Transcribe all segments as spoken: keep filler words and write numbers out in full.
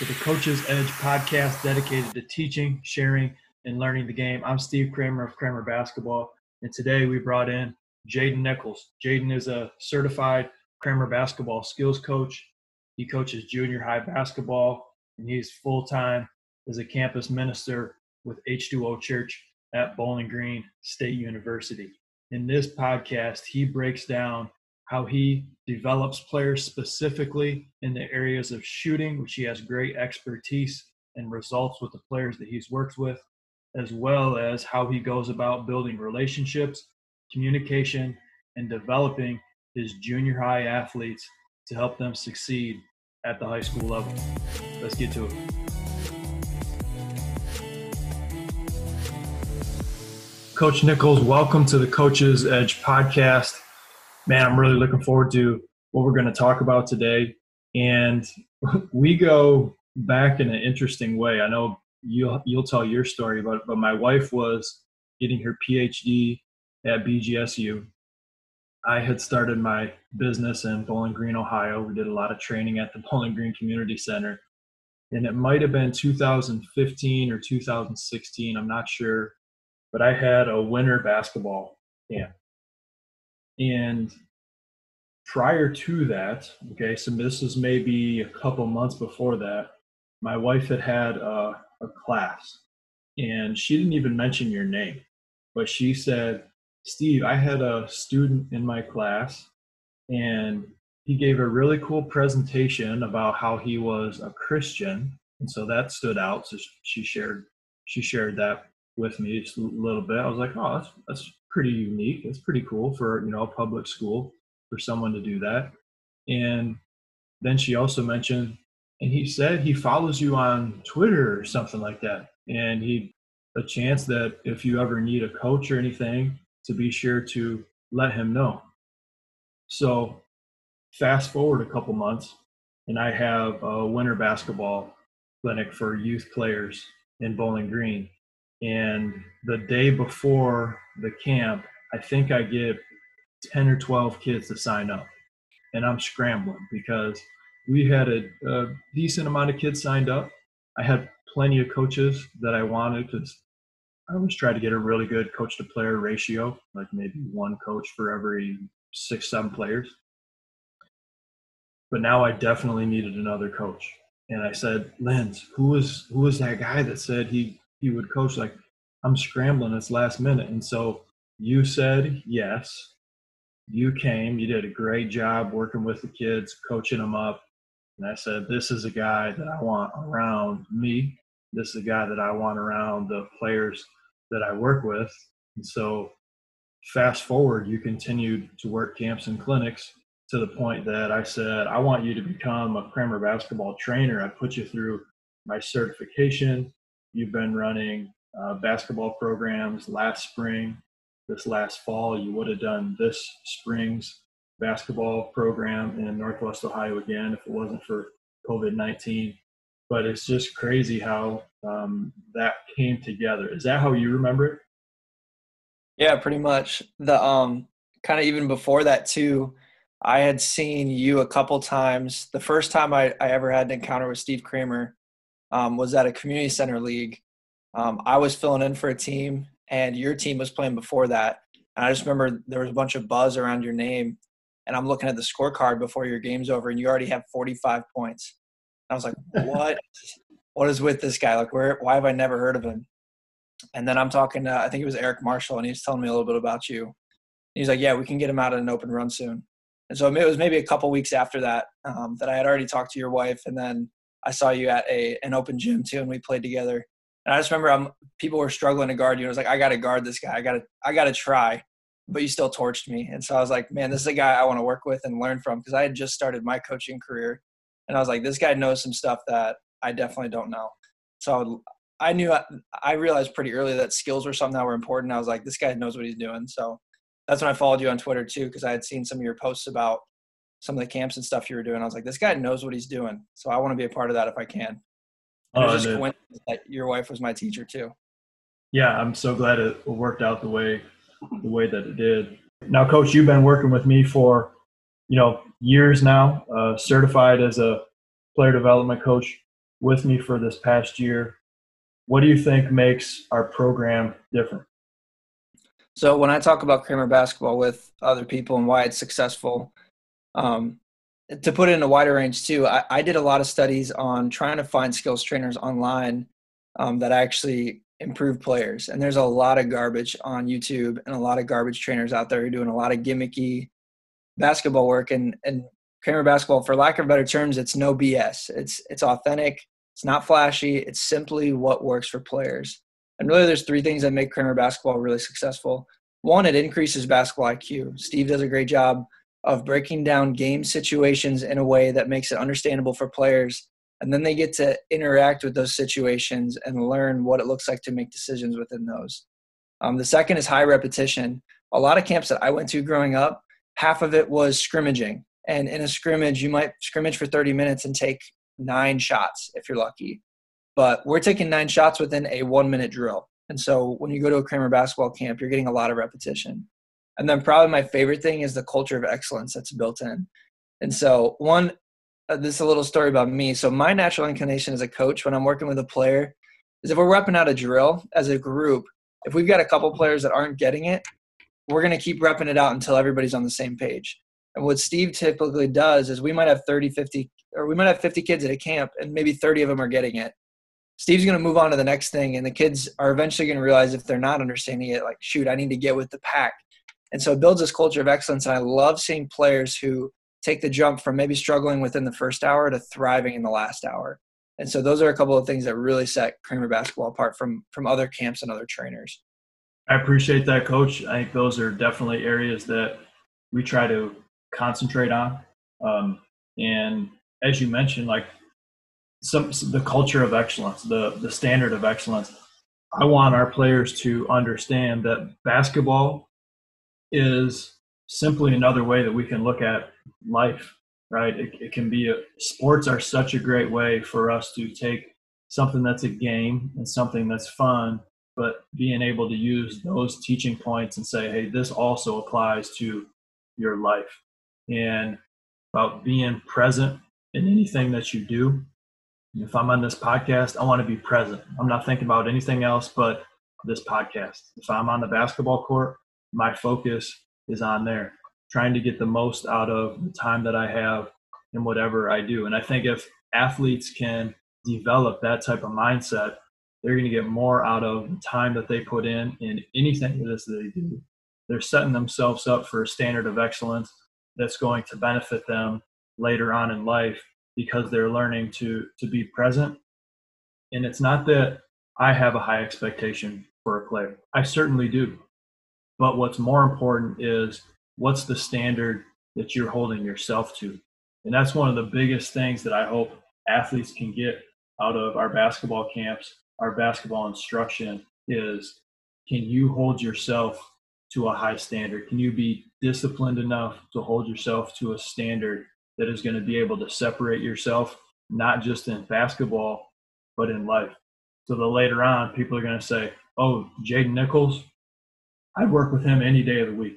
to the Coach's Edge podcast dedicated to teaching, sharing, and learning the game. I'm Steve Kramer of Kramer Basketball, and today we brought in Jaden Nichols. Jaden is a certified Kramer Basketball skills coach. He coaches junior high basketball, and he's full-time as a campus minister with H two O Church at Bowling Green State University. In this podcast, he breaks down how he develops players specifically in the areas of shooting, which he has great expertise and results with the players that he's worked with, as well as how he goes about building relationships, communication, and developing his junior high athletes to help them succeed at the high school level. Let's get to it. Coach Nichols, welcome to the Coach's Edge podcast. Man, I'm really looking forward to what we're going to talk about today. And we go back in an interesting way. I know you'll, you'll tell your story, but, but my wife was getting her P H D at B G S U. I had started my business in Bowling Green, Ohio. We did a lot of training at the Bowling Green Community Center. And it might have been two thousand fifteen or two thousand sixteen, I'm not sure. But I had a winter basketball camp. And prior to that, okay, so this is maybe a couple months before that, my wife had had a, a class, and she didn't even mention your name, but she said, Steve, I had a student in my class, and he gave a really cool presentation about how he was a Christian, and so that stood out. So she shared, she shared that with me just a little bit. I was like, oh, that's, that's pretty unique. It's pretty cool for, you know, a public school for someone to do that. And then she also mentioned, and he said he follows you on Twitter or something like that. And he, a chance that if you ever need a coach or anything, to be sure to let him know. So fast forward a couple months, and I have a winter basketball clinic for youth players in Bowling Green. And the day before the camp, I think I get ten or twelve kids to sign up. And I'm scrambling because we had a, a decent amount of kids signed up. I had plenty of coaches that I wanted because I always try to get a really good coach-to-player ratio, like maybe one coach for every six, seven players. But now I definitely needed another coach. And I said, Linz, who was, who was that guy that said he – he would coach? Like, I'm scrambling, it's last minute. And so you said yes, you came, you did a great job working with the kids, coaching them up. And I said, this is a guy that I want around me. This is a guy that I want around the players that I work with. And so fast forward, you continued to work camps and clinics to the point that I said, I want you to become a Kramer basketball trainer. I put you through my certification. You've been running uh, basketball programs last spring. This last fall, you would have done this spring's basketball program in Northwest Ohio again if it wasn't for COVID nineteen. But it's just crazy how um, that came together. Is that how you remember it? Yeah, pretty much. The um, kind of even before that, too, I had seen you a couple times. The first time I, I ever had an encounter with Steve Kramer, Um, was at a community center league. Um, I was filling in for a team, and your team was playing before that. And I just remember there was a bunch of buzz around your name, and I'm looking at the scorecard before your game's over, and you already have forty-five points. And I was like, what? What is with this guy? Like, where? Why have I never heard of him? And then I'm talking to, I think it was Eric Marshall, and he was telling me a little bit about you. He's like, yeah, we can get him out on an open run soon. And so it was maybe a couple weeks after that um, that I had already talked to your wife, and then I saw you at a an open gym too, and we played together. And I just remember um, people were struggling to guard you. And I was like, I got to guard this guy. I got to I got to try. But you still torched me. And so I was like, man, this is a guy I want to work with and learn from, because I had just started my coaching career, and I was like, this guy knows some stuff that I definitely don't know. So I, would, I knew I realized pretty early that skills were something that were important. I was like, this guy knows what he's doing. So that's when I followed you on Twitter too, because I had seen some of your posts about some of the camps and stuff you were doing. I was like, this guy knows what he's doing. So I want to be a part of that if I can. And oh, it was just coincidence that your wife was my teacher too. Yeah. I'm so glad it worked out the way, the way that it did. Now, Coach, you've been working with me for, you know, years now, uh, certified as a player development coach. with me for this past year. What do you think makes our program different? So when I talk about Kramer Basketball with other people and why it's successful, um, to put it in a wider range too, I, I did a lot of studies on trying to find skills trainers online um, that actually improve players. And there's a lot of garbage on YouTube and a lot of garbage trainers out there who are doing a lot of gimmicky basketball work. And, and Kramer Basketball, for lack of better terms, it's no B S. It's, it's authentic. It's not flashy. It's simply what works for players. And really there's three things that make Kramer Basketball really successful. One, it increases basketball I Q. Steve does a great job of breaking down game situations in a way that makes it understandable for players. And then they get to interact with those situations and learn what it looks like to make decisions within those. Um, the second is high repetition. A lot of camps that I went to growing up, half of it was scrimmaging. And in a scrimmage, you might scrimmage for thirty minutes and take nine shots if you're lucky. But we're taking nine shots within a one-minute drill. And so when you go to a Kramer Basketball camp, you're getting a lot of repetition. And then probably my favorite thing is the culture of excellence that's built in. And so one, uh, this is a little story about me. So my natural inclination as a coach when I'm working with a player is if we're repping out a drill as a group, if we've got a couple players that aren't getting it, we're going to keep repping it out until everybody's on the same page. And what Steve typically does is we might have thirty, fifty, or we might have fifty kids at a camp and maybe thirty of them are getting it. Steve's going to move on to the next thing, and the kids are eventually going to realize if they're not understanding it, like, shoot, I need to get with the pack. And so it builds this culture of excellence. And I love seeing players who take the jump from maybe struggling within the first hour to thriving in the last hour. And so those are a couple of things that really set Kramer Basketball apart from, from other camps and other trainers. I appreciate that, Coach. I think those are definitely areas that we try to concentrate on. Um, and as you mentioned, like, Some, the culture of excellence, the, the standard of excellence. I want our players to understand that basketball is simply another way that we can look at life, right? It, it can be a, sports are such a great way for us to take something that's a game and something that's fun, but being able to use those teaching points and say, hey, this also applies to your life, and about being present in anything that you do. If I'm on this podcast, I want to be present. I'm not thinking about anything else but this podcast. If I'm on the basketball court, my focus is on there, trying to get the most out of the time that I have in whatever I do. And I think if athletes can develop that type of mindset, they're going to get more out of the time that they put in in anything that they do. They're setting themselves up for a standard of excellence that's going to benefit them later on in life, because they're learning to to be present. And it's not that I have a high expectation for a player. I certainly do. But what's more important is what's the standard that you're holding yourself to. And that's one of the biggest things that I hope athletes can get out of our basketball camps, our basketball instruction, is can you hold yourself to a high standard? Can you be disciplined enough to hold yourself to a standard that is going to be able to separate yourself, not just in basketball, but in life? So that later on, people are going to say, oh, Jaden Nichols, I'd work with him any day of the week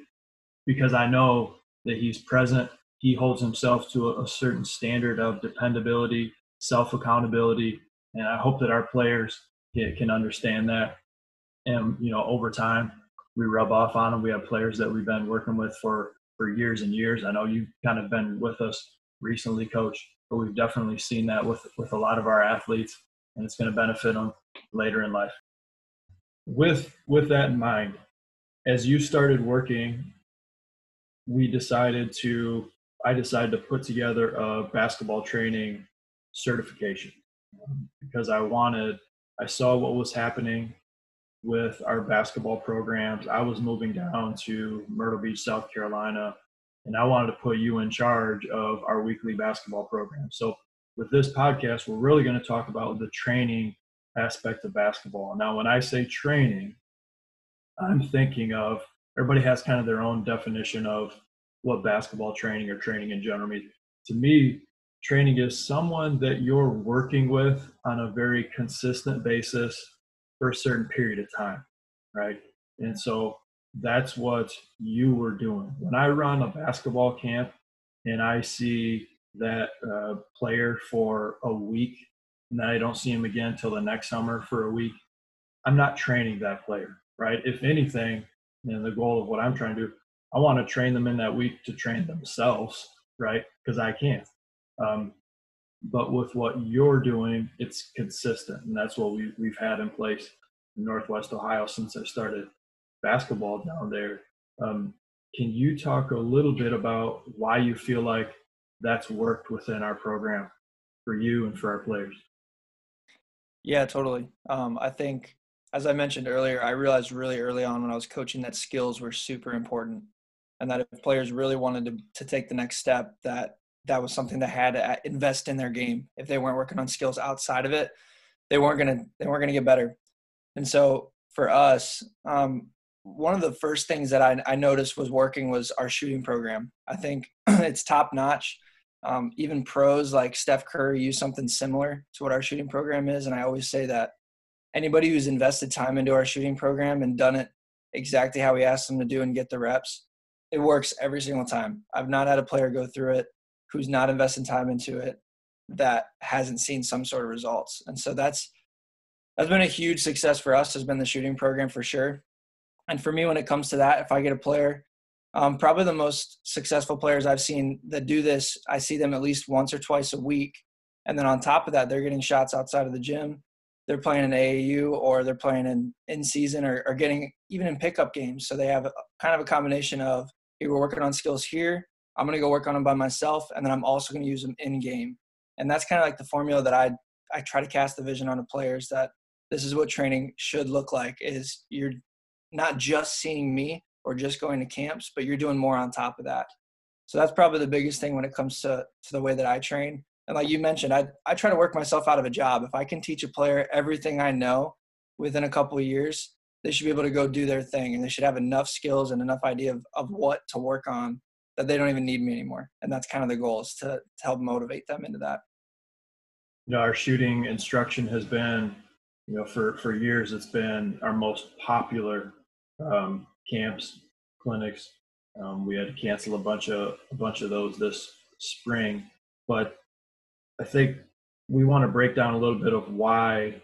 because I know that he's present. He holds himself to a, a certain standard of dependability, self-accountability. And I hope that our players can, can understand that. And, you know, over time, we rub off on them. We have players that we've been working with for for years and years. I know you've kind of been with us recently, Coach, but we've definitely seen that with, with a lot of our athletes, and it's going to benefit them later in life. With, with that in mind, as you started working, we decided to, I decided to put together a basketball training certification because I wanted, I saw what was happening with our basketball programs. I was moving down to Myrtle Beach, South Carolina, and I wanted to put you in charge of our weekly basketball program. So with this podcast, we're really going to talk about the training aspect of basketball. Now, when I say training, I'm thinking of, everybody has kind of their own definition of what basketball training or training in general means. To me, training is someone that you're working with on a very consistent basis for a certain period of time, right? And so that's what you were doing. When I run a basketball camp and I see that uh, player for a week and then I don't see him again till the next summer for a week, I'm not training that player, right? If anything, and the goal of what I'm trying to do, I want to train them in that week to train themselves, right? Because I can't. Um, but with what you're doing, it's consistent, and that's what we, we've had in place in Northwest Ohio since I started basketball down there. Um, can you talk a little bit about why you feel like that's worked within our program for you and for our players? Yeah, totally. Um, I think, as I mentioned earlier, I realized really early on when I was coaching that skills were super important, and that if players really wanted to, to take the next step, that that was something that had to invest in their game. If they weren't working on skills outside of it, they weren't gonna they weren't gonna get better. And so for us, um, one of the first things that I, I noticed was working was our shooting program. I think it's top notch. Um, even pros like Steph Curry use something similar to what our shooting program is. And I always say that anybody who's invested time into our shooting program and done it exactly how we asked them to do and get the reps, it works every single time. I've not had a player go through it who's not investing time into it that hasn't seen some sort of results. And so that's that's been a huge success for us, has been the shooting program for sure. And for me, when it comes to that, if I get a player, um, probably the most successful players I've seen that do this, I see them at least once or twice a week. And then on top of that, they're getting shots outside of the gym. They're playing in A A U, or they're playing in, in season, or, or getting even in pickup games. So they have a, kind of a combination of, hey, we're working on skills here. I'm going to go work on them by myself. And then I'm also going to use them in game. And that's kind of like the formula that I, I try to cast the vision onto players, that this is what training should look like, is you're not just seeing me or just going to camps, but you're doing more on top of that. So that's probably the biggest thing when it comes to, to the way that I train. And like you mentioned, I, I try to work myself out of a job. If I can teach a player everything I know within a couple of years, they should be able to go do their thing, and they should have enough skills and enough idea of, of what to work on that they don't even need me anymore. And that's kind of the goal, is to, to help motivate them into that. You know, our shooting instruction has been, you know, for, for years, it's been our most popular um, camps, clinics. Um, we had to cancel a bunch of, a bunch of those this spring, but I think we want to break down a little bit of why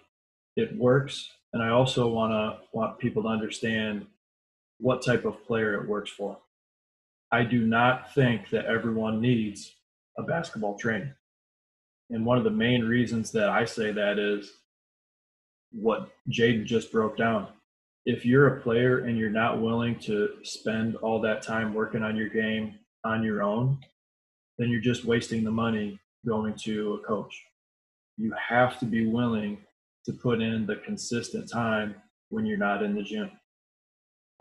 it works. And I also want to want people to understand what type of player it works for. I do not think that everyone needs a basketball trainer. And one of the main reasons that I say that is what Jaden just broke down. If you're a player and you're not willing to spend all that time working on your game on your own, then you're just wasting the money going to a coach. You have to be willing to put in the consistent time when you're not in the gym.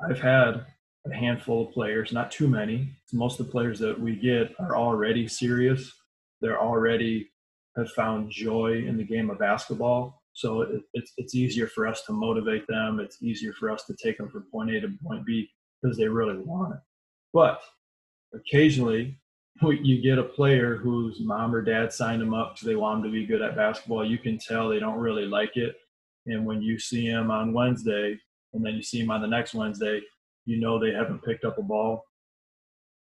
I've had a handful of players, not too many. Most of the players that we get are already serious. They're already have found joy in the game of basketball. So it, it's, it's easier for us to motivate them. It's easier for us to take them from point A to point B because they really want it. But occasionally you get a player whose mom or dad signed them up because they want them to be good at basketball. You can tell they don't really like it. And when you see them on Wednesday and then you see them on the next Wednesday, you know they haven't picked up a ball.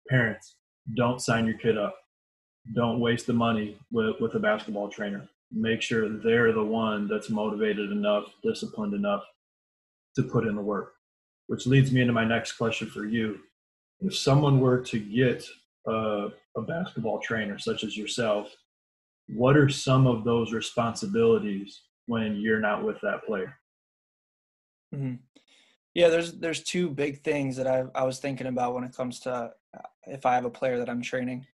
Parents, don't sign your kid up. Don't waste the money with, with a basketball trainer. Make sure they're the one that's motivated enough, disciplined enough to put in the work. Which leads me into my next question for you. If someone were to get a, a basketball trainer such as yourself, what are some of those responsibilities when you're not with that player? Mm-hmm. Yeah, there's there's two big things that I, I was thinking about when it comes to if I have a player that I'm training.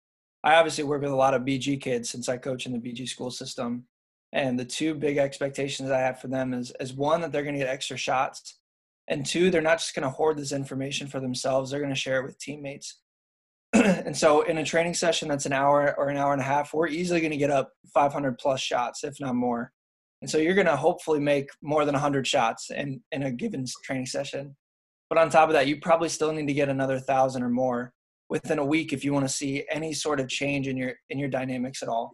I obviously work with a lot of B G kids since I coach in the B G school system. And the two big expectations I have for them is, is one, that they're going to get extra shots. And two, they're not just going to hoard this information for themselves. They're going to share it with teammates. And so in a training session that's an hour or an hour and a half, we're easily going to get up five hundred plus shots, if not more. And so you're going to hopefully make more than one hundred shots in, in a given training session. But on top of that, you probably still need to get another one thousand or more within a week if you want to see any sort of change in your in your dynamics at all.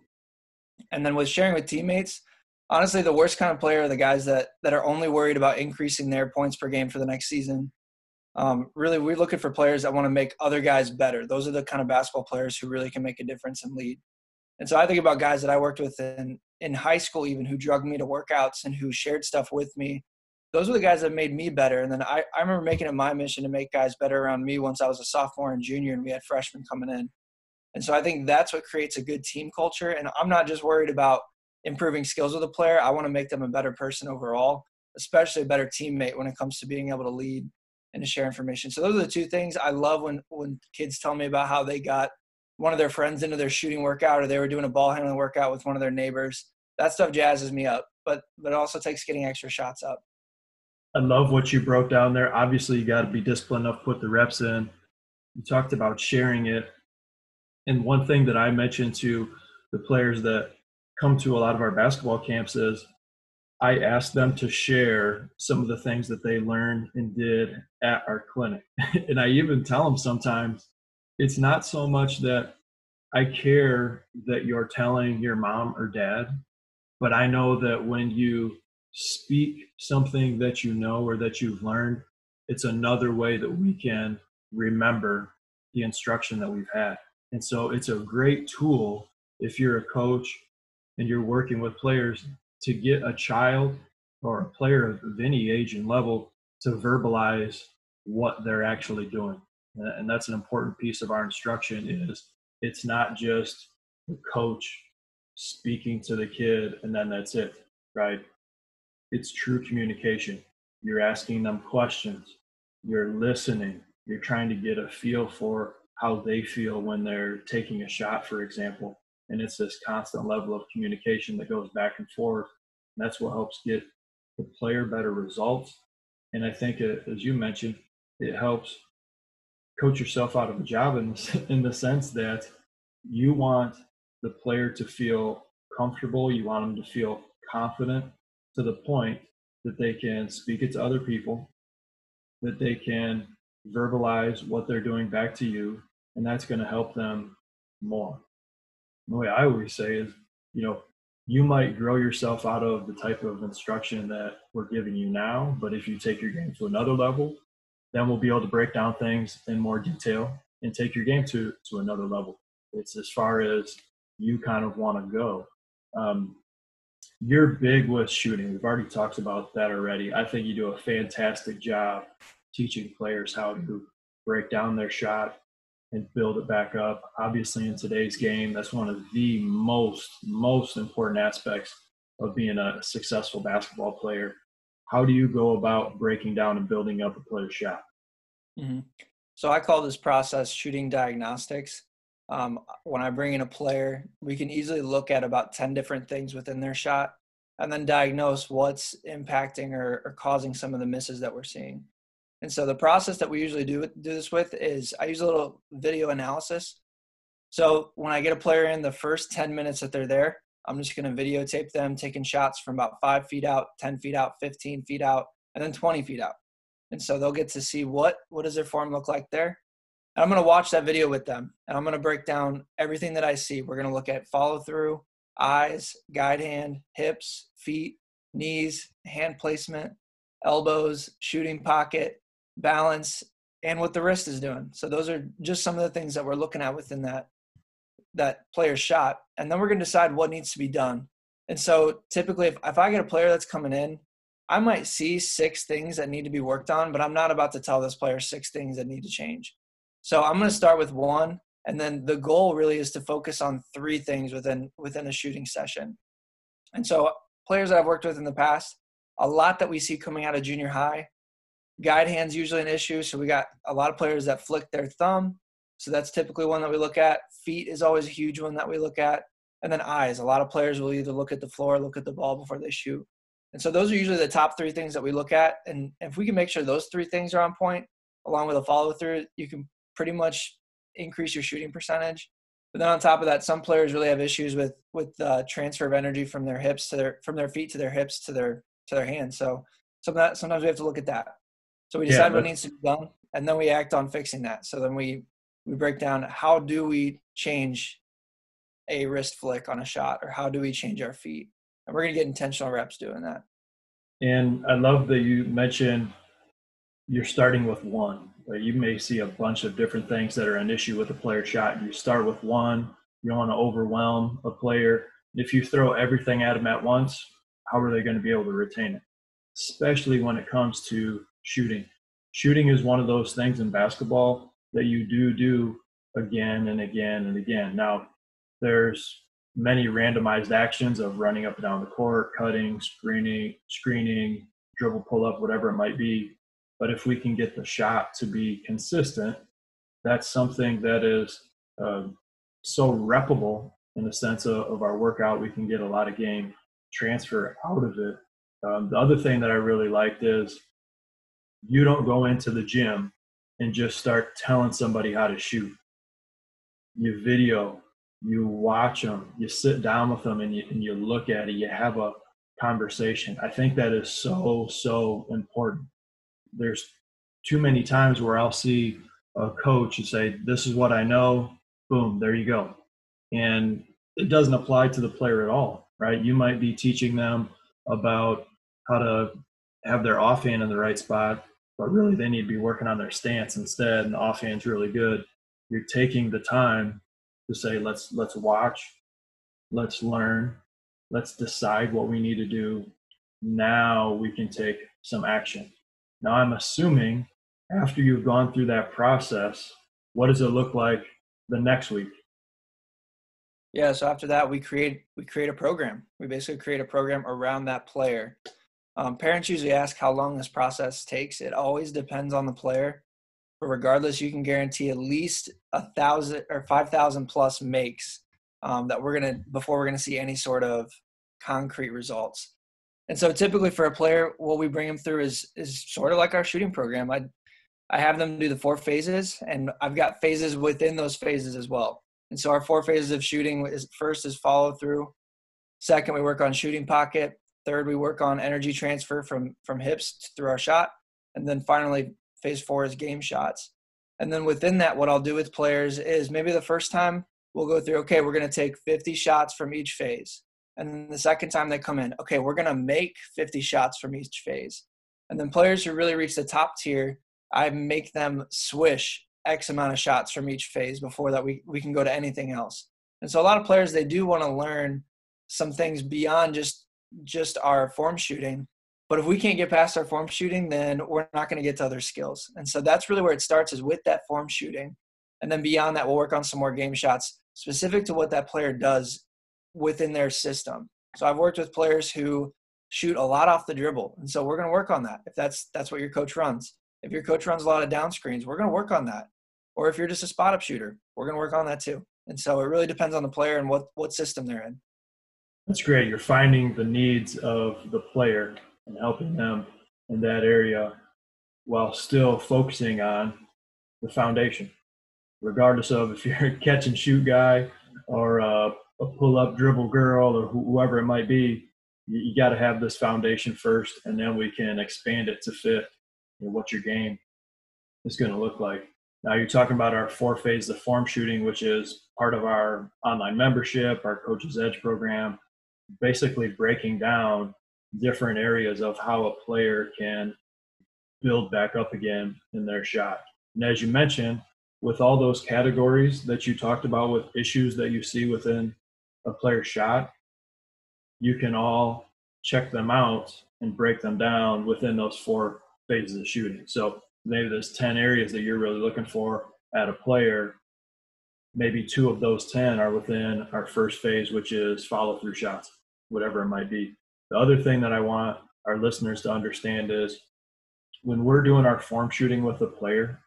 And then with sharing with teammates, honestly, the worst kind of player are the guys that that are only worried about increasing their points per game for the next season. Um, really, we're looking for players that want to make other guys better. Those are the kind of basketball players who really can make a difference and lead. And so I think about guys that I worked with in, in high school even who drugged me to workouts and who shared stuff with me, those were the guys that made me better. And then I, I remember making it my mission to make guys better around me once I was a sophomore and junior and we had freshmen coming in. And so I think that's what creates a good team culture. And I'm not just worried about improving skills with a player. I want to make them a better person overall, especially a better teammate when it comes to being able to lead and to share information. So those are the two things I love when, when kids tell me about how they got one of their friends into their shooting workout or they were doing a ball handling workout with one of their neighbors. That stuff jazzes me up, but, but it also takes getting extra shots up. I love what you broke down there. Obviously, you got to be disciplined enough to put the reps in. You talked about sharing it. And one thing that I mentioned to the players that come to a lot of our basketball camps is I asked them to share some of the things that they learned and did at our clinic. And I even tell them sometimes it's not so much that I care that you're telling your mom or dad, but I know that when you speak something that you know or that you've learned, it's another way that we can remember the instruction that we've had. And so it's a great tool if you're a coach and you're working with players to get a child or a player of any age and level to verbalize what they're actually doing. And that's an important piece of our instruction is it's not just the coach speaking to the kid and then that's it, right? It's true communication. You're asking them questions. You're listening. You're trying to get a feel for how they feel when they're taking a shot, for example. And it's this constant level of communication that goes back and forth. And that's what helps get the player better results. And I think, as you mentioned, it helps coach yourself out of a job in, in the sense that you want the player to feel comfortable. You want them to feel confident to the point that they can speak it to other people, that they can verbalize what they're doing back to you, and that's going to help them more. The way I always say is, you know, you might grow yourself out of the type of instruction that we're giving you now, but if you take your game to another level, then we'll be able to break down things in more detail and take your game to, to another level. It's as far as you kind of want to go. Um, you're big with shooting. We've already talked about that already. I think you do a fantastic job teaching players how to break down their shot and build it back up. Obviously, in today's game, that's one of the most, most important aspects of being a successful basketball player. How do you go about breaking down and building up a player's shot? Mm-hmm. So I call this process shooting diagnostics. Um, when I bring in a player, we can easily look at about ten different things within their shot and then diagnose what's impacting or, or causing some of the misses that we're seeing. And so the process that we usually do do this with is I use a little video analysis. So when I get a player in the first ten minutes that they're there, I'm just going to videotape them taking shots from about five feet out, ten feet out, fifteen feet out, and then twenty feet out. And so they'll get to see what, what does their form look like there. And I'm going to watch that video with them, and I'm going to break down everything that I see. We're going to look at follow through, eyes, guide hand, hips, feet, knees, hand placement, elbows, shooting pocket, balance, and what the wrist is doing. So those are just some of the things that we're looking at within that that player's shot. And then we're going to decide what needs to be done. And so typically if, if I get a player that's coming in, I might see six things that need to be worked on, but I'm not about to tell this player six things that need to change. So I'm going to start with one. And then the goal really is to focus on three things within, within a shooting session. And so players that I've worked with in the past, a lot that we see coming out of junior high, guide hand's usually an issue. So we got a lot of players that flick their thumb. So that's typically one that we look at. Feet is always a huge one that we look at. And then eyes. A lot of players will either look at the floor or look at the ball before they shoot. And so those are usually the top three things that we look at. And if we can make sure those three things are on point, along with a follow-through, you can pretty much increase your shooting percentage. But then on top of that, some players really have issues with with the transfer of energy from their hips to their from their feet to their hips to their to their hands. So some of that, sometimes we have to look at that. So we decide yeah, what needs to be done, and then we act on fixing that. So then we we break down how do we change a wrist flick on a shot, or how do we change our feet? And we're going to get intentional reps doing that. And I love that you mentioned you're starting with one. You may see a bunch of different things that are an issue with a player shot. You start with one. You don't want to overwhelm a player. If you throw everything at them at once, how are they going to be able to retain it? Especially when it comes to shooting. Shooting is one of those things in basketball that you do do again and again and again. Now, there's many randomized actions of running up and down the court, cutting, screening, screening, dribble, pull up, whatever it might be. But if we can get the shot to be consistent, that's something that is uh, so reputable in the sense of, of our workout. We can get a lot of game transfer out of it. Um, the other thing that I really liked is you don't go into the gym and just start telling somebody how to shoot. You video, you watch them, you sit down with them, and you, and you look at it, you have a conversation. I think that is so, so important. There's too many times where I'll see a coach and say, this is what I know, boom, there you go. And it doesn't apply to the player at all, right? You might be teaching them about how to have their offhand in the right spot, but really they need to be working on their stance instead, and the offhand's really good. You're taking the time to say, let's let's watch, let's learn, let's decide what we need to do. Now we can take some action. Now I'm assuming after you've gone through that process, what does it look like the next week? Yeah, so after that, we create we create a program. We basically create a program around that player. Um, parents usually ask how long this process takes. It always depends on the player, but regardless, you can guarantee at least a thousand or five thousand plus makes um, that we're gonna before we're gonna see any sort of concrete results. And so, typically for a player, what we bring them through is is sort of like our shooting program. I I have them do the four phases, and I've got phases within those phases as well. And so our four phases of shooting is first is follow through. Second, we work on shooting pocket. Third, we work on energy transfer from, from hips through our shot. And then finally, phase four is game shots. And then within that, what I'll do with players is maybe the first time we'll go through, okay, we're going to take fifty shots from each phase. And then the second time they come in, okay, we're going to make fifty shots from each phase. And then players who really reach the top tier, I make them swish X amount of shots from each phase before that we, we can go to anything else. And so a lot of players, they do want to learn some things beyond just, just our form shooting. But if we can't get past our form shooting, then we're not going to get to other skills. And so that's really where it starts, is with that form shooting. And then beyond that, we'll work on some more game shots specific to what that player does within their system. So I've worked with players who shoot a lot off the dribble. And so we're going to work on that. If that's, that's what your coach runs. If your coach runs a lot of down screens, we're going to work on that. Or if you're just a spot-up shooter, we're going to work on that too. And so it really depends on the player and what, what system they're in. That's great. You're finding the needs of the player and helping them in that area while still focusing on the foundation. Regardless of if you're a catch-and-shoot guy or a, a pull-up dribble girl or whoever it might be, you, you got to have this foundation first, and then we can expand it to fit you know, what your game is going to look like. Now you're talking about our four phase of form shooting, which is part of our online membership, our Coach's Edge program, basically breaking down different areas of how a player can build back up again in their shot. And as you mentioned, with all those categories that you talked about with issues that you see within a player's shot, you can all check them out and break them down within those four phases of shooting. So maybe there's ten areas that you're really looking for at a player. Maybe two of those ten are within our first phase, which is follow through shots, whatever it might be. The other thing that I want our listeners to understand is when we're doing our form shooting with a player,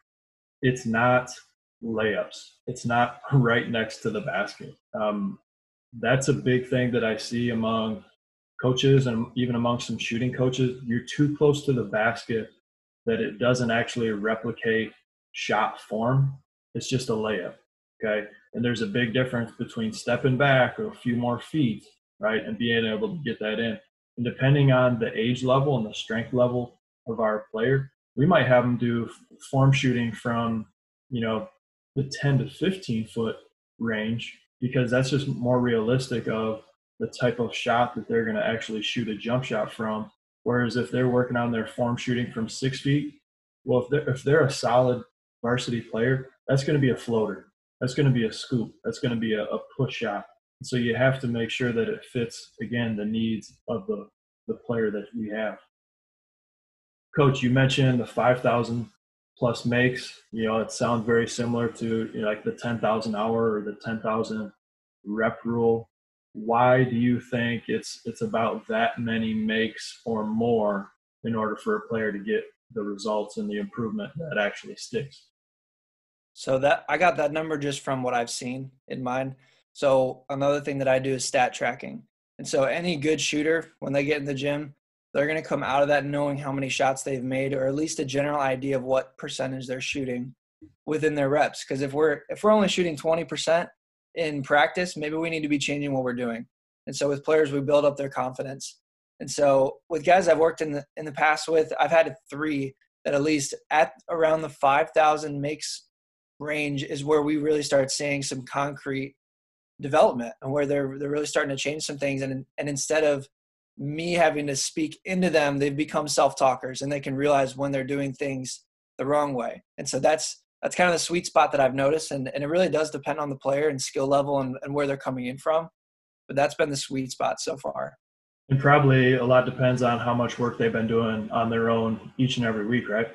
it's not layups. It's not right next to the basket. Um, that's a big thing that I see among coaches and even among some shooting coaches. You're too close to the basket that it doesn't actually replicate shot form. It's just a layup, okay? And there's a big difference between stepping back or a few more feet, right, and being able to get that in. And depending on the age level and the strength level of our player, we might have them do form shooting from, you know, the ten to fifteen foot range, because that's just more realistic of the type of shot that they're going to actually shoot a jump shot from. Whereas if they're working on their form shooting from six feet, well, if they're, if they're a solid varsity player, that's going to be a floater. That's going to be a scoop. That's going to be a, a push shot. So you have to make sure that it fits, again, the needs of the, the player that we have. Coach, you mentioned the five thousand plus makes. You know, it sounds very similar to, you know, like the ten thousand hour or the ten thousand rep rule. Why do you think it's it's about that many makes or more in order for a player to get the results and the improvement that actually sticks? So that I got that number just from what I've seen in mind. So another thing that I do is stat tracking. And so any good shooter, when they get in the gym, they're going to come out of that knowing how many shots they've made, or at least a general idea of what percentage they're shooting within their reps. Because if we're if we're only shooting twenty percent in practice, maybe we need to be changing what we're doing. And so with players, we build up their confidence. And so with guys I've worked in the in the past with, I've had three that at least at around the five thousand makes range is where we really start seeing some concrete development and where they're they're really starting to change some things. And and instead of me having to speak into them, they've become self-talkers and they can realize when they're doing things the wrong way. And so that's that's kind of the sweet spot that I've noticed. And, and it really does depend on the player and skill level and, and where they're coming in from. But that's been the sweet spot so far. And probably a lot depends on how much work they've been doing on their own each and every week, right?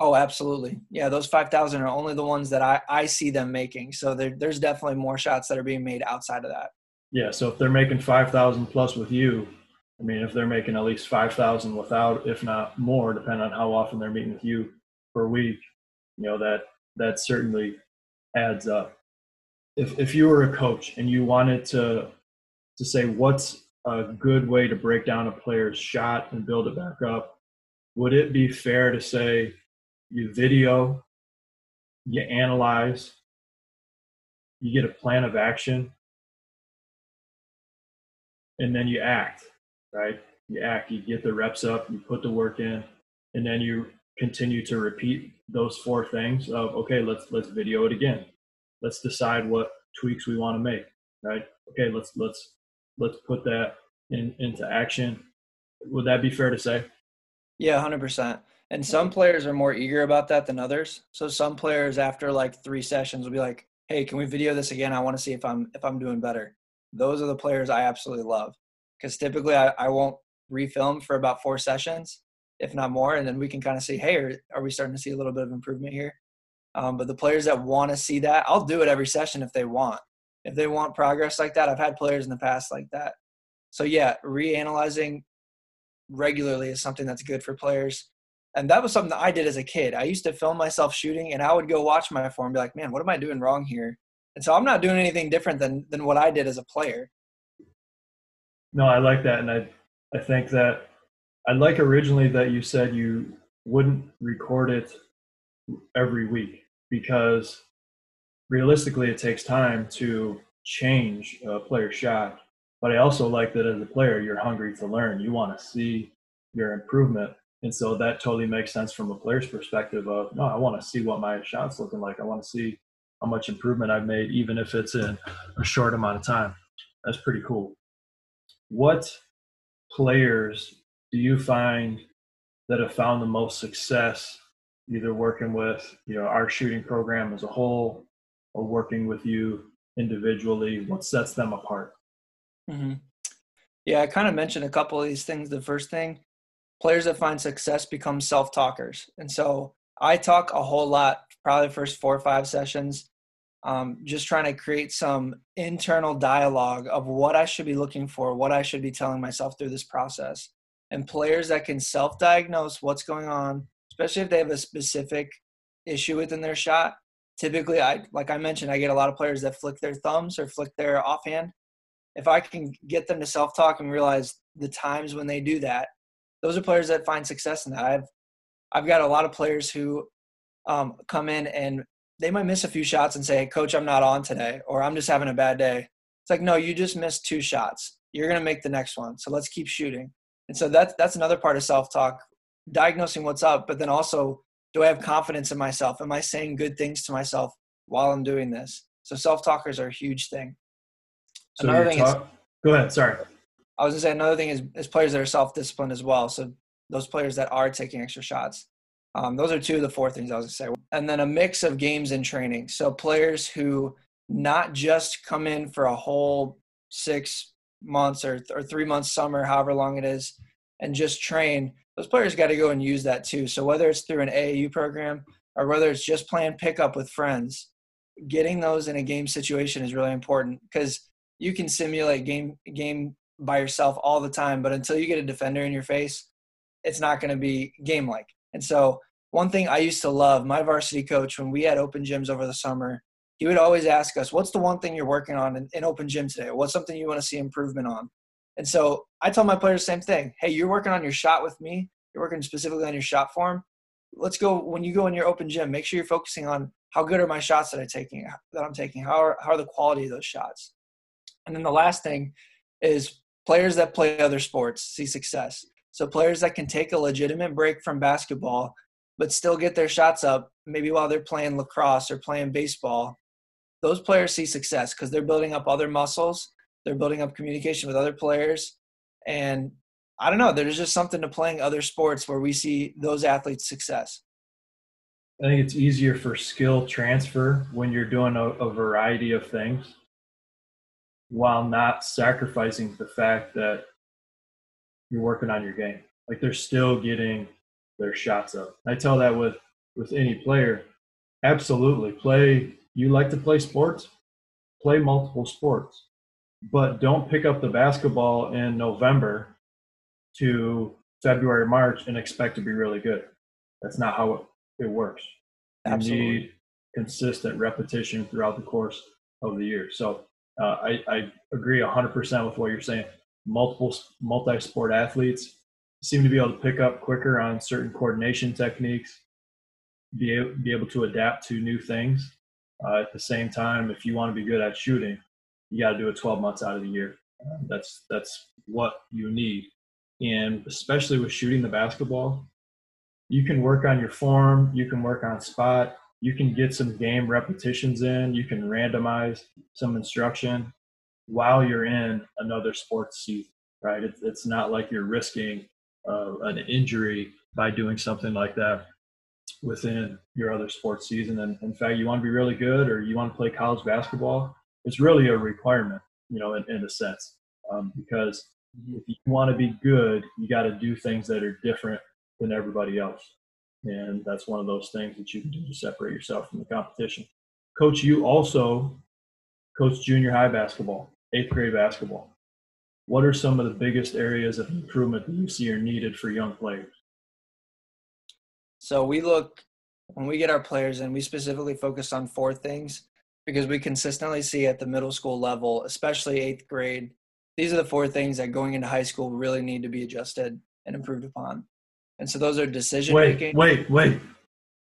Oh, absolutely. Yeah, those five thousand are only the ones that I, I see them making. So there, there's definitely more shots that are being made outside of that. Yeah, so if they're making five thousand plus with you, I mean, if they're making at least five thousand without, if not more, depending on how often they're meeting with you per week, you know, that that certainly adds up. If if you were a coach and you wanted to to say what's a good way to break down a player's shot and build it back up, would it be fair to say you video, you analyze, you get a plan of action, and then you act, right? You act, you get the reps up, you put the work in, and then you continue to repeat those four things of, okay, let's let's video it again. Let's decide what tweaks we want to make, right? Okay, let's let's let's put that in, into action. Would that be fair to say? Yeah, one hundred percent. And some players are more eager about that than others. So some players after like three sessions will be like, hey, can we video this again? I want to see if I'm if I'm doing better. Those are the players I absolutely love because typically I, I won't refilm for about four sessions, if not more. And then we can kind of see, hey, are, are we starting to see a little bit of improvement here? Um, but the players that want to see that, I'll do it every session if they want. If they want progress like that, I've had players in the past like that. So, yeah, reanalyzing regularly is something that's good for players. And that was something that I did as a kid. I used to film myself shooting, and I would go watch my form and be like, man, what am I doing wrong here? And so I'm not doing anything different than than what I did as a player. No, I like that. And I, I think that I like originally that you said you wouldn't record it every week because realistically it takes time to change a player's shot. But I also like that as a player, you're hungry to learn. You want to see your improvement. And so that totally makes sense from a player's perspective of, no, I want to see what my shot's looking like. I want to see how much improvement I've made, even if it's in a short amount of time. That's pretty cool. What players do you find that have found the most success, either working with, you know, our shooting program as a whole or working with you individually? What sets them apart? Mm-hmm. Yeah, I kind of mentioned a couple of these things. The first thing, players that find success become self-talkers. And so I talk a whole lot, probably the first four or five sessions, um, just trying to create some internal dialogue of what I should be looking for, what I should be telling myself through this process. And players that can self-diagnose what's going on, especially if they have a specific issue within their shot. Typically, I like I mentioned, I get a lot of players that flick their thumbs or flick their offhand. If I can get them to self-talk and realize the times when they do that, those are players that find success in that. I've I've got a lot of players who um, come in and they might miss a few shots and say, hey, coach, I'm not on today, or I'm just having a bad day. It's like, no, you just missed two shots. You're going to make the next one, so let's keep shooting. And so that's, that's another part of self-talk, diagnosing what's up, but then also, do I have confidence in myself? Am I saying good things to myself while I'm doing this? So self-talkers are a huge thing. So another thing talk- is – Go ahead, sorry. I was going to say another thing is, is players that are self-disciplined as well. So those players that are taking extra shots. Um, those are two of the four things I was going to say. And then a mix of games and training. So players who not just come in for a whole six months or, th- or three months summer, however long it is, and just train, those players got to go and use that too. So whether it's through an A A U program or whether it's just playing pickup with friends, getting those in a game situation is really important, because you can simulate game game by yourself all the time, but until you get a defender in your face, it's not going to be game-like. And so one thing I used to love, my varsity coach, when we had open gyms over the summer, he would always ask us, what's the one thing you're working on in, in open gym today? What's something you want to see improvement on? And so I tell my players the same thing. Hey, you're working on your shot with me. You're working specifically on your shot form. Let's go, when you go in your open gym, make sure you're focusing on how good are my shots that, I taking, that I'm taking? How are, how are the quality of those shots? And then the last thing is players that play other sports see success. So players that can take a legitimate break from basketball but still get their shots up, maybe while they're playing lacrosse or playing baseball, those players see success because they're building up other muscles. They're building up communication with other players. And I don't know, there's just something to playing other sports where we see those athletes' success. I think it's easier for skill transfer when you're doing a, a variety of things while not sacrificing the fact that you're working on your game. Like, they're still getting their shots up. I tell that with, with any player. Absolutely. Play. You like to play sports? Play multiple sports. But don't pick up the basketball in November to February, March and expect to be really good. That's not how it works. You Absolutely. need consistent repetition throughout the course of the year. So uh, I, I agree one hundred percent with what you're saying. Multiple multi-sport athletes seem to be able to pick up quicker on certain coordination techniques, be able, be able to adapt to new things. Uh, at the same time, if you want to be good at shooting, you got to do it twelve months out of the year. Uh, that's that's what you need. And especially with shooting the basketball, you can work on your form, you can work on spot, you can get some game repetitions in, you can randomize some instruction while you're in another sports season, right? It's, it's not like you're risking uh, an injury by doing something like that within your other sports season. And in fact, you want to be really good or you want to play college basketball, it's really a requirement, you know, in, in a sense, um, because if you want to be good, you got to do things that are different than everybody else. And that's one of those things that you can do to separate yourself from the competition. Coach, you also coach junior high basketball, eighth grade basketball. What are some of the biggest areas of improvement that you see are needed for young players? So we look, when we get our players in, we specifically focus on four things because we consistently see at the middle school level, especially eighth grade, these are the four things that going into high school really need to be adjusted and improved upon. And so those are decision making. Wait, wait, wait.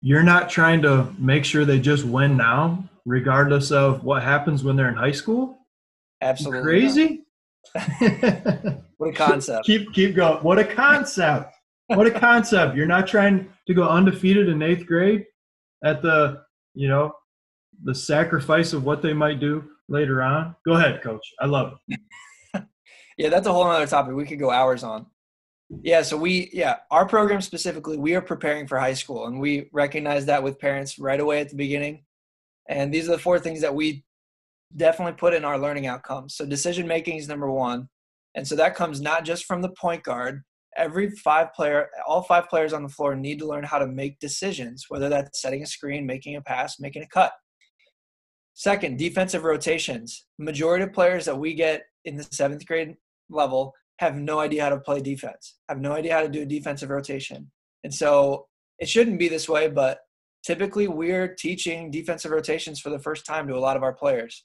You're not trying to make sure they just win now, regardless of what happens when they're in high school? Absolutely. You're crazy? What a concept. Keep keep going. What a concept. What a concept. You're not trying to go undefeated in eighth grade at the, you know, the sacrifice of what they might do later on. Go ahead, Coach. I love it. Yeah, that's a whole other topic we could go hours on. Yeah, so we, yeah, our program specifically, we are preparing for high school, and we recognize that with parents right away at the beginning. And these are the four things that we definitely put in our learning outcomes. So decision-making is number one. And so that comes not just from the point guard. Every five player, all five players on the floor need to learn how to make decisions, whether that's setting a screen, making a pass, making a cut. Second, defensive rotations. Majority of players that we get in the seventh grade level have no idea how to play defense, have no idea how to do a defensive rotation. And so it shouldn't be this way, but typically we're teaching defensive rotations for the first time to a lot of our players.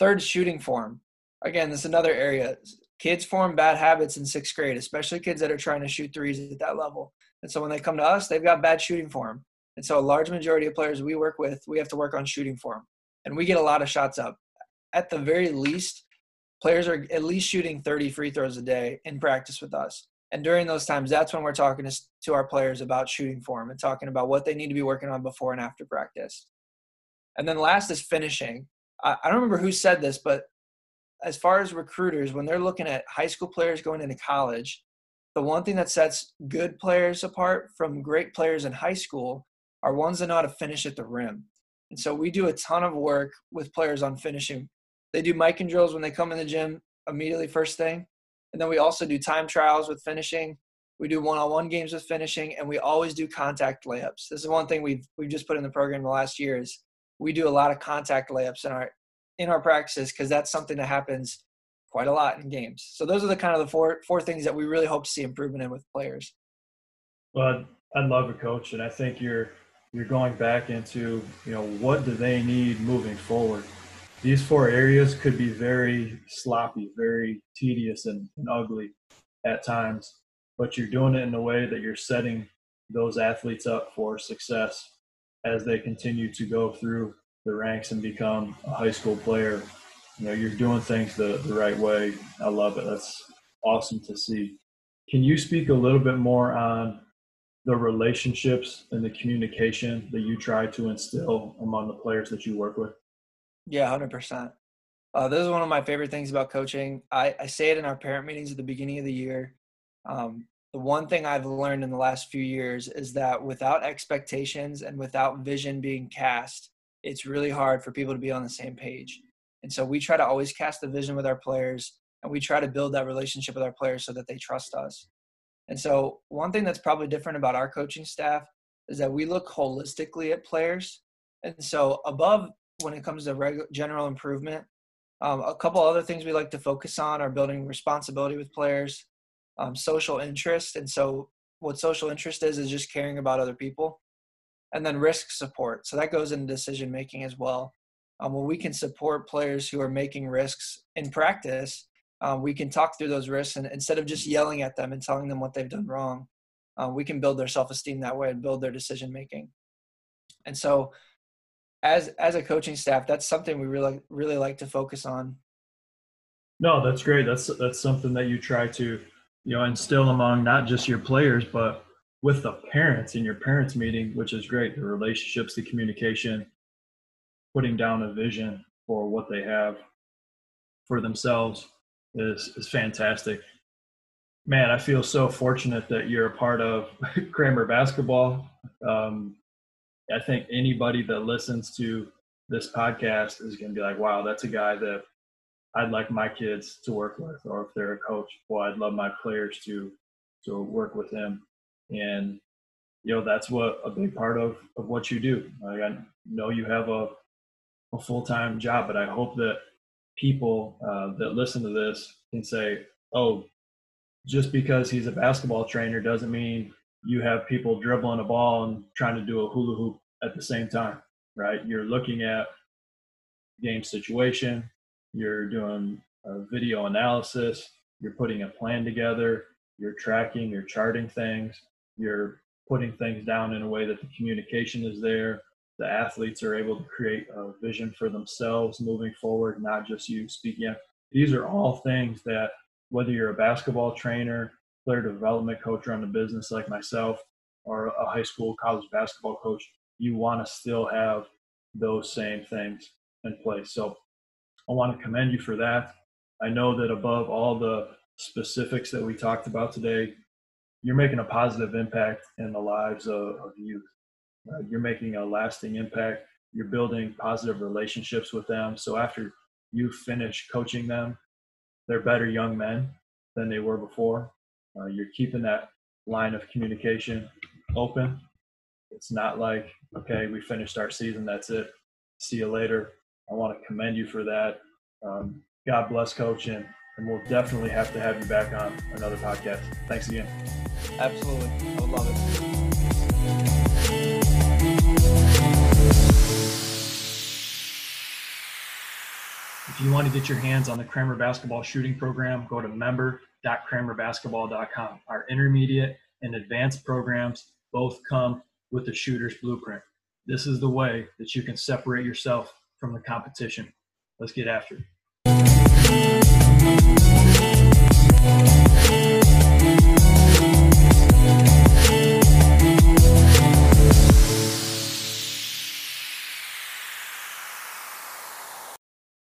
Third, shooting form. Again, this is another area. Kids form bad habits in sixth grade, especially kids that are trying to shoot threes at that level. And so when they come to us, they've got bad shooting form. And so a large majority of players we work with, we have to work on shooting form. And we get a lot of shots up. At the very least, players are at least shooting thirty free throws a day in practice with us. And during those times, that's when we're talking to, to our players about shooting form and talking about what they need to be working on before and after practice. And then last is finishing. I, I don't remember who said this, but as far as recruiters, when they're looking at high school players going into college, the one thing that sets good players apart from great players in high school are ones that know how to finish at the rim. And so we do a ton of work with players on finishing. They do mic and drills when they come in the gym immediately first thing. And then we also do time trials with finishing. We do one-on-one games with finishing, and we always do contact layups. This is one thing we've, we've just put in the program the last year is we do a lot of contact layups in our, in our practices because that's something that happens quite a lot in games. So those are the kind of the four, four things that we really hope to see improvement in with players. Well, I love it, Coach, and I think you're you're going back into, you know, what do they need moving forward? These four areas could be very sloppy, very tedious and, and ugly at times, but you're doing it in a way that you're setting those athletes up for success as they continue to go through the ranks and become a high school player. You know, you're doing things the, the right way. I love it. That's awesome to see. Can you speak a little bit more on the relationships and the communication that you try to instill among the players that you work with? Yeah, one hundred percent. Uh, this is one of my favorite things about coaching. I, I say it in our parent meetings at the beginning of the year. Um, the one thing I've learned in the last few years is that without expectations and without vision being cast, it's really hard for people to be on the same page. And so we try to always cast the vision with our players, and we try to build that relationship with our players so that they trust us. And so one thing that's probably different about our coaching staff is that we look holistically at players. And so above when it comes to reg- general improvement, um, a couple other things we like to focus on are building responsibility with players, um, social interest. And so what social interest is, is just caring about other people. And then risk support. So that goes into decision-making as well. Um, when we can support players who are making risks in practice, Um, we can talk through those risks, and instead of just yelling at them and telling them what they've done wrong, uh, we can build their self-esteem that way and build their decision-making. And so as as a coaching staff, that's something we really, really like to focus on. No, that's great. That's that's something that you try to, you know, instill among not just your players, but with the parents in your parents meeting, which is great. The relationships, the communication, putting down a vision for what they have for themselves. Is, is fantastic. Man, I feel so fortunate that you're a part of Kramer Basketball. Um, I think anybody that listens to this podcast is going to be like, wow, that's a guy that I'd like my kids to work with. Or if they're a coach, well, I'd love my players to to work with him. And, you know, that's what a big part of, of what you do. Like, I know you have a, a full-time job, but I hope that people uh, that listen to this can say, oh, just because he's a basketball trainer doesn't mean you have people dribbling a ball and trying to do a hula hoop at the same time, right? You're looking at game situation, you're doing a video analysis, you're putting a plan together, you're tracking, you're charting things, you're putting things down in a way that the communication is there. The athletes are able to create a vision for themselves moving forward, not just you speaking. These are all things that, whether you're a basketball trainer, player development coach, run a business like myself, or a high school, college basketball coach, you want to still have those same things in place. So I want to commend you for that. I know that above all the specifics that we talked about today, you're making a positive impact in the lives of, of youth. Uh, you're making a lasting impact. You're building positive relationships with them. So after you finish coaching them, they're better young men than they were before. Uh, you're keeping that line of communication open. It's not like, okay, we finished our season. That's it. See you later. I want to commend you for that. Um, God bless, Coach, and, and we'll definitely have to have you back on another podcast. Thanks again. Absolutely. I would love it. If you want to get your hands on the Kramer Basketball Shooting Program, go to member dot kramer basketball dot com. Our intermediate and advanced programs both come with the Shooter's Blueprint. This is the way that you can separate yourself from the competition. Let's get after it.